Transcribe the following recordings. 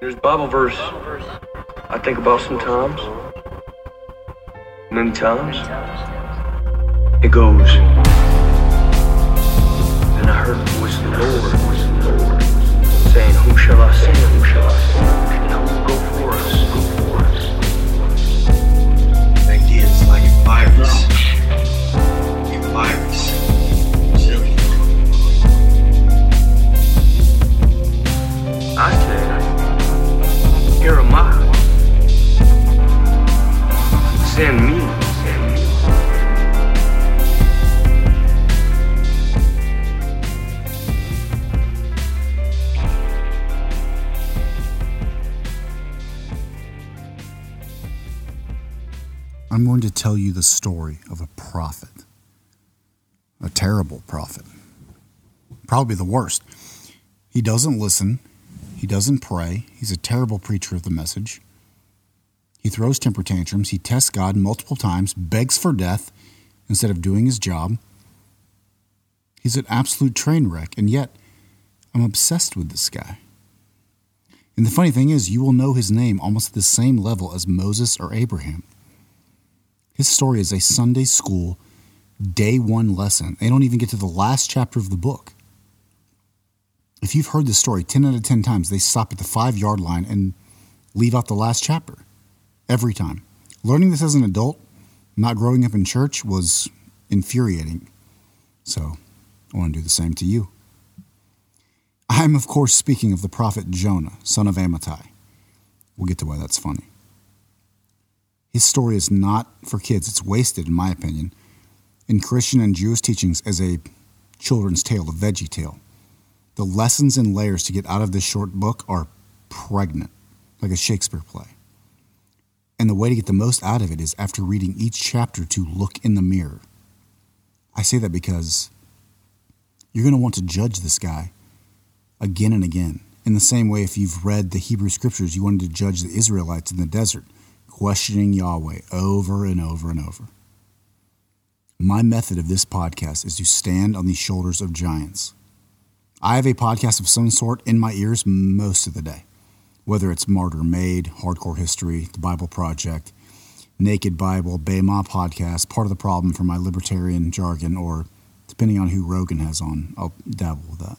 There's Bible verse I think about sometimes. Many times. It goes. Then I heard the voice of the Lord saying, who shall I send? Who shall I send? And who will go for us? Go for us. The idea is like a virus. A virus. I said, here am I, send me. I'm going to tell you the story of a prophet, a terrible prophet, probably the worst. He doesn't listen. He doesn't pray. He's a terrible preacher of the message. He throws temper tantrums. He tests God multiple times, begs for death instead of doing his job. He's an absolute train wreck, and yet I'm obsessed with this guy. And the funny thing is, you will know his name almost at the same level as Moses or Abraham. His story is a Sunday school day one lesson. They don't even get to the last chapter of the book. If you've heard this story 10 out of 10 times, they stop at the 5-yard line and leave out the last chapter every time. Learning this as an adult, not growing up in church, was infuriating. So I want to do the same to you. I'm, of course, speaking of the prophet Jonah, son of Amittai. We'll get to why that's funny. His story is not for kids. It's wasted, in my opinion, in Christian and Jewish teachings as a children's tale, a veggie tale. The lessons and layers to get out of this short book are pregnant, like a Shakespeare play. And the way to get the most out of it is after reading each chapter to look in the mirror. I say that because you're going to want to judge this guy again and again. In the same way, if you've read the Hebrew Scriptures, you wanted to judge the Israelites in the desert, questioning Yahweh over and over and over. My method of this podcast is to stand on the shoulders of giants. I have a podcast of some sort in my ears most of the day, whether it's Martyr Made, Hardcore History, The Bible Project, Naked Bible, Bema Podcast, Part of the Problem for my libertarian jargon, or depending on who Rogan has on, I'll dabble with that.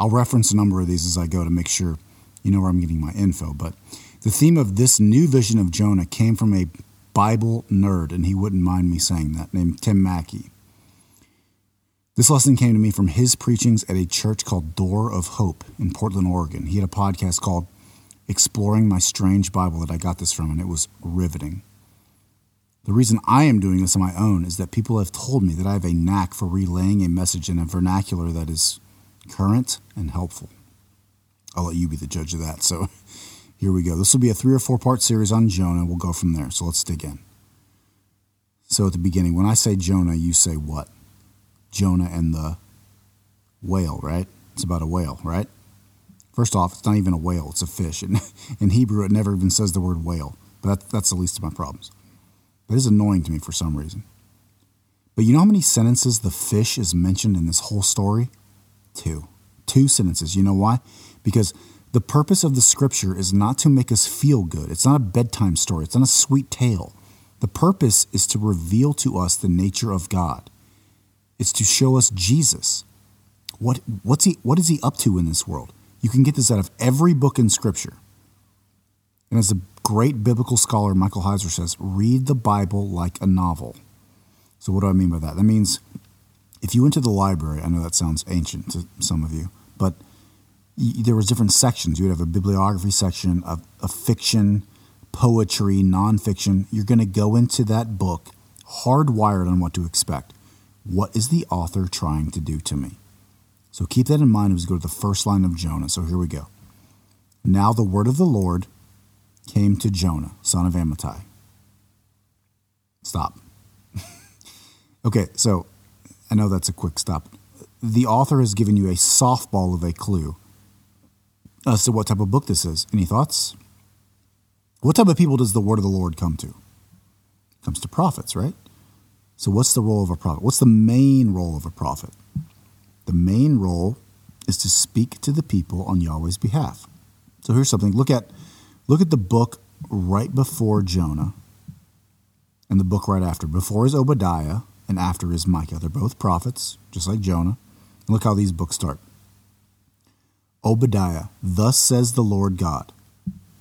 I'll reference a number of these as I go to make sure you know where I'm getting my info, but the theme of this new vision of Jonah came from a Bible nerd, and he wouldn't mind me saying that, named Tim Mackey. This lesson came to me from his preachings at a church called Door of Hope in Portland, Oregon. He had a podcast called Exploring My Strange Bible that I got this from, and it was riveting. The reason I am doing this on my own is that people have told me that I have a knack for relaying a message in a vernacular that is current and helpful. I'll let you be the judge of that, so here we go. This will be a 3 or 4-part series on Jonah. We'll go from there, so let's dig in. So at the beginning, when I say Jonah, you say what? Jonah and the whale, right? It's about a whale, right? First off, it's not even a whale. It's a fish. And in Hebrew, it never even says the word whale. But that's the least of my problems. But it's annoying to me for some reason. But you know how many sentences the fish is mentioned in this whole story? 2. 2 sentences. You know why? Because the purpose of the scripture is not to make us feel good. It's not a bedtime story. It's not a sweet tale. The purpose is to reveal to us the nature of God. It's to show us Jesus. What is he up to in this world? You can get this out of every book in Scripture. And as the great biblical scholar Michael Heiser says, read the Bible like a novel. So what do I mean by that? That means if you went to the library, I know that sounds ancient to some of you, but there was different sections. You would have a bibliography section, a fiction, poetry, nonfiction. You're going to go into that book hardwired on what to expect. What is the author trying to do to me? So keep that in mind as we go to the first line of Jonah. So here we go. Now the word of the Lord came to Jonah, son of Amittai. Stop. Okay, so I know that's a quick stop. The author has given you a softball of a clue as to what type of book this is. Any thoughts? What type of people does the word of the Lord come to? It comes to prophets, right? So what's the role of a prophet? What's the main role of a prophet? The main role is to speak to the people on Yahweh's behalf, So here's something. Look at the book right before Jonah and the book right after. Before is Obadiah and after is Micah. They're both prophets, just like Jonah. And look how these books start. Obadiah, thus says the Lord God.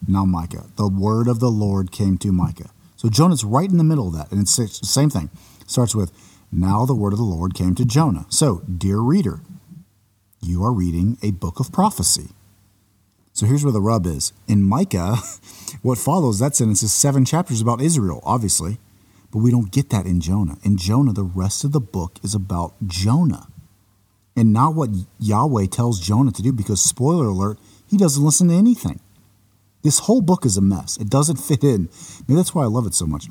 Now Micah, the word of the Lord came to Micah. So Jonah's right in the middle of that. And it's the same thing. It starts with, now the word of the Lord came to Jonah. So, dear reader, you are reading a book of prophecy. So here's where the rub is. In Micah, what follows that sentence is 7 chapters about Israel, obviously. But we don't get that in Jonah. In Jonah, the rest of the book is about Jonah and not what Yahweh tells Jonah to do, because, spoiler alert, he doesn't listen to anything. This whole book is a mess. It doesn't fit in. Maybe that's why I love it so much.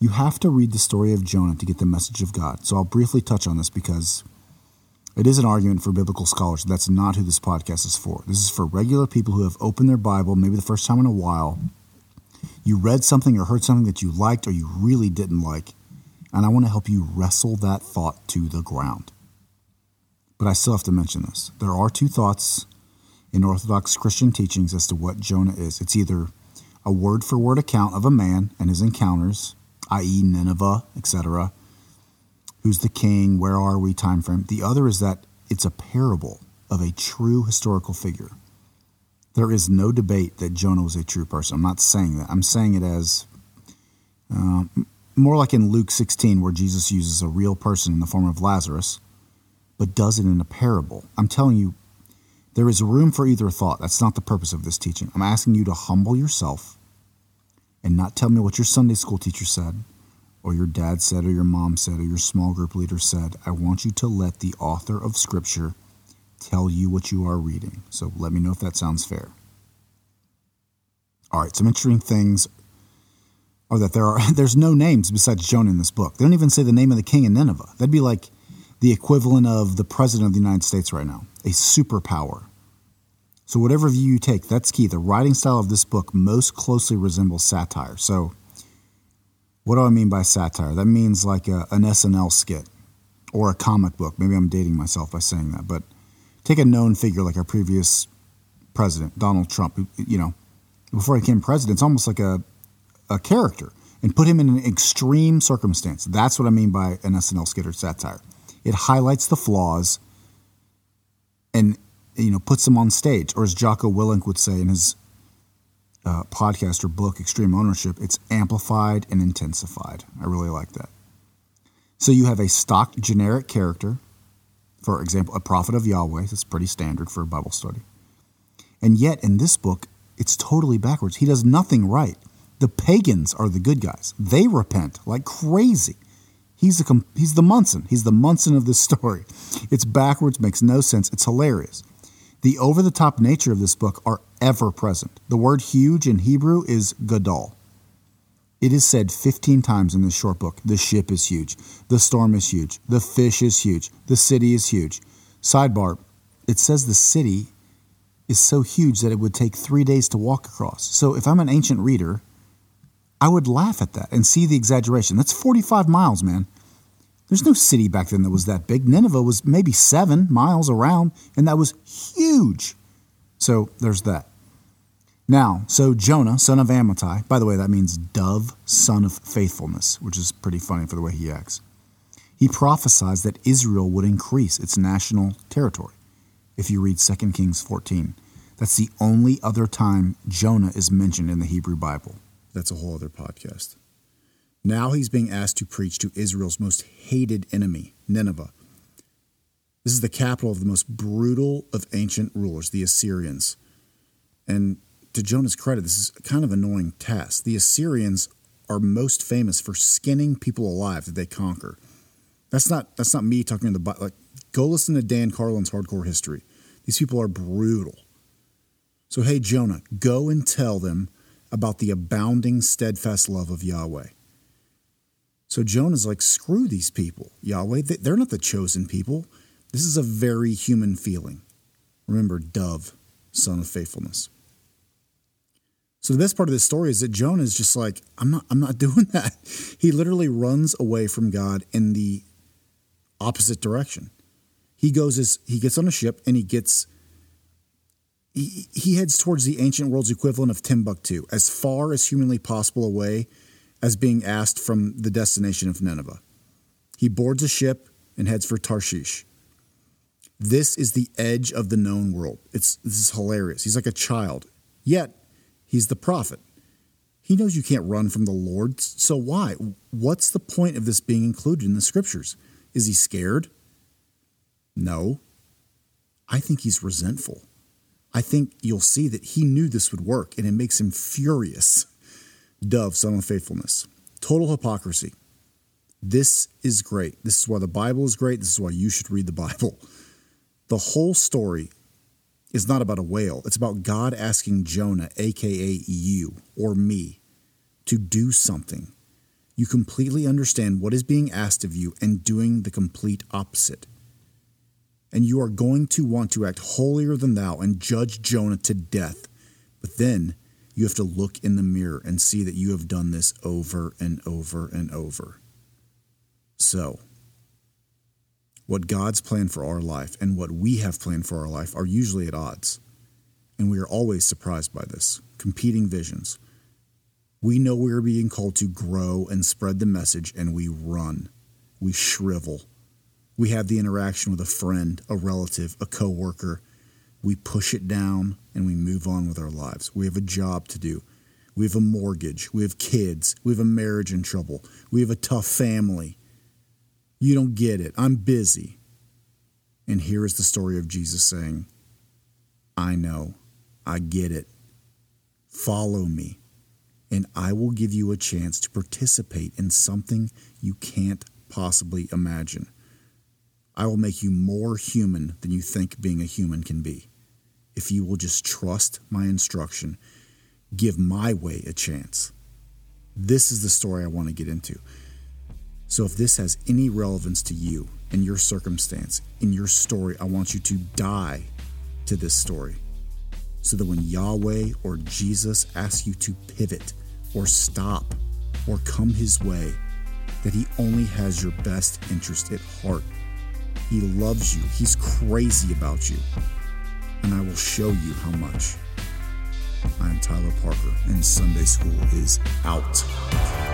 You have to read the story of Jonah to get the message of God. So I'll briefly touch on this because it is an argument for biblical scholars. That's not who this podcast is for. This is for regular people who have opened their Bible, maybe the first time in a while. You read something or heard something that you liked or you really didn't like, and I want to help you wrestle that thought to the ground. But I still have to mention this. There are two thoughts in Orthodox Christian teachings as to what Jonah is. It's either a word-for-word account of a man and his encounters, i.e. Nineveh, etc., who's the king, where are we, time frame. The other is that it's a parable of a true historical figure. There is no debate that Jonah was a true person. I'm not saying that. I'm saying it as more like in Luke 16, where Jesus uses a real person in the form of Lazarus, but does it in a parable. I'm telling you, there is room for either thought. That's not the purpose of this teaching. I'm asking you to humble yourself and not tell me what your Sunday school teacher said or your dad said or your mom said or your small group leader said. I want you to let the author of Scripture tell you what you are reading. So let me know if that sounds fair. All right, some interesting things are that there's no names besides Jonah in this book. They don't even say the name of the king in Nineveh. That'd be like the equivalent of the president of the United States right now, a superpower. So whatever view you take, that's key. The writing style of this book most closely resembles satire. So what do I mean by satire? That means like an SNL skit or a comic book. Maybe I'm dating myself by saying that, but take a known figure like our previous president, Donald Trump, who, you know, before he became president, it's almost like a character, and put him in an extreme circumstance. That's what I mean by an SNL skit or satire. It highlights the flaws and, you know, puts them on stage. Or as Jocko Willink would say in his podcast or book, Extreme Ownership, it's amplified and intensified. I really like that. So you have a stock generic character, for example, a prophet of Yahweh. That's pretty standard for a Bible study. And yet in this book, it's totally backwards. He does nothing right. The pagans are the good guys. They repent like crazy. He's the Munson. He's the Munson of this story. It's backwards, makes no sense. It's hilarious. The over-the-top nature of this book are ever-present. The word huge in Hebrew is gadol. It is said 15 times in this short book. The ship is huge. The storm is huge. The fish is huge. The city is huge. Sidebar, it says the city is so huge that it would take 3 days to walk across. So if I'm an ancient reader, I would laugh at that and see the exaggeration. That's 45 miles, man. There's no city back then that was that big. Nineveh was maybe 7 miles around, and that was huge. So there's that. Now, so Jonah, son of Amittai, by the way, that means dove, son of faithfulness, which is pretty funny for the way he acts. He prophesies that Israel would increase its national territory. If you read 2 Kings 14, that's the only other time Jonah is mentioned in the Hebrew Bible. That's a whole other podcast. Now he's being asked to preach to Israel's most hated enemy, Nineveh. This is the capital of the most brutal of ancient rulers, the Assyrians. And to Jonah's credit, this is kind of an annoying task. The Assyrians are most famous for skinning people alive that they conquer. That's not me talking in the Bible. Like, go listen to Dan Carlin's Hardcore History. These people are brutal. So, hey, Jonah, go and tell them about the abounding, steadfast love of Yahweh. So Jonah's like, screw these people, Yahweh. They're not the chosen people. This is a very human feeling. Remember, dove, son of faithfulness. So the best part of this story is that Jonah is just like, I'm not doing that. He literally runs away from God in the opposite direction. He gets on a ship and he gets he heads towards the ancient world's equivalent of Timbuktu, as far as humanly possible away as being asked from the destination of Nineveh. He boards a ship and heads for Tarshish. This is the edge of the known world. This is hilarious. He's like a child, yet he's the prophet. He knows you can't run from the Lord, so why? What's the point of this being included in the Scriptures? Is he scared? No. I think he's resentful. I think you'll see that he knew this would work, and it makes him furious. Dove, son of unfaithfulness. Total hypocrisy. This is great. This is why the Bible is great. This is why you should read the Bible. The whole story is not about a whale. It's about God asking Jonah, a.k.a. you or me, to do something. You completely understand what is being asked of you and doing the complete opposite. And you are going to want to act holier than thou and judge Jonah to death. But then you have to look in the mirror and see that you have done this over and over and over. So, what God's plan for our life and what we have planned for our life are usually at odds. And we are always surprised by this. Competing visions. We know we are being called to grow and spread the message, and we run. We shrivel. We have the interaction with a friend, a relative, a coworker. We push it down and we move on with our lives. We have a job to do. We have a mortgage. We have kids. We have a marriage in trouble. We have a tough family. You don't get it. I'm busy. And here is the story of Jesus saying, I know. I get it. Follow me, and I will give you a chance to participate in something you can't possibly imagine. I will make you more human than you think being a human can be. If you will just trust my instruction, give my way a chance. This is the story I want to get into. So if this has any relevance to you and your circumstance, in your story, I want you to die to this story. So that when Yahweh or Jesus asks you to pivot or stop or come his way, that he only has your best interest at heart. He loves you. He's crazy about you. And I will show you how much. I'm Tyler Parker, and Sunday School is out.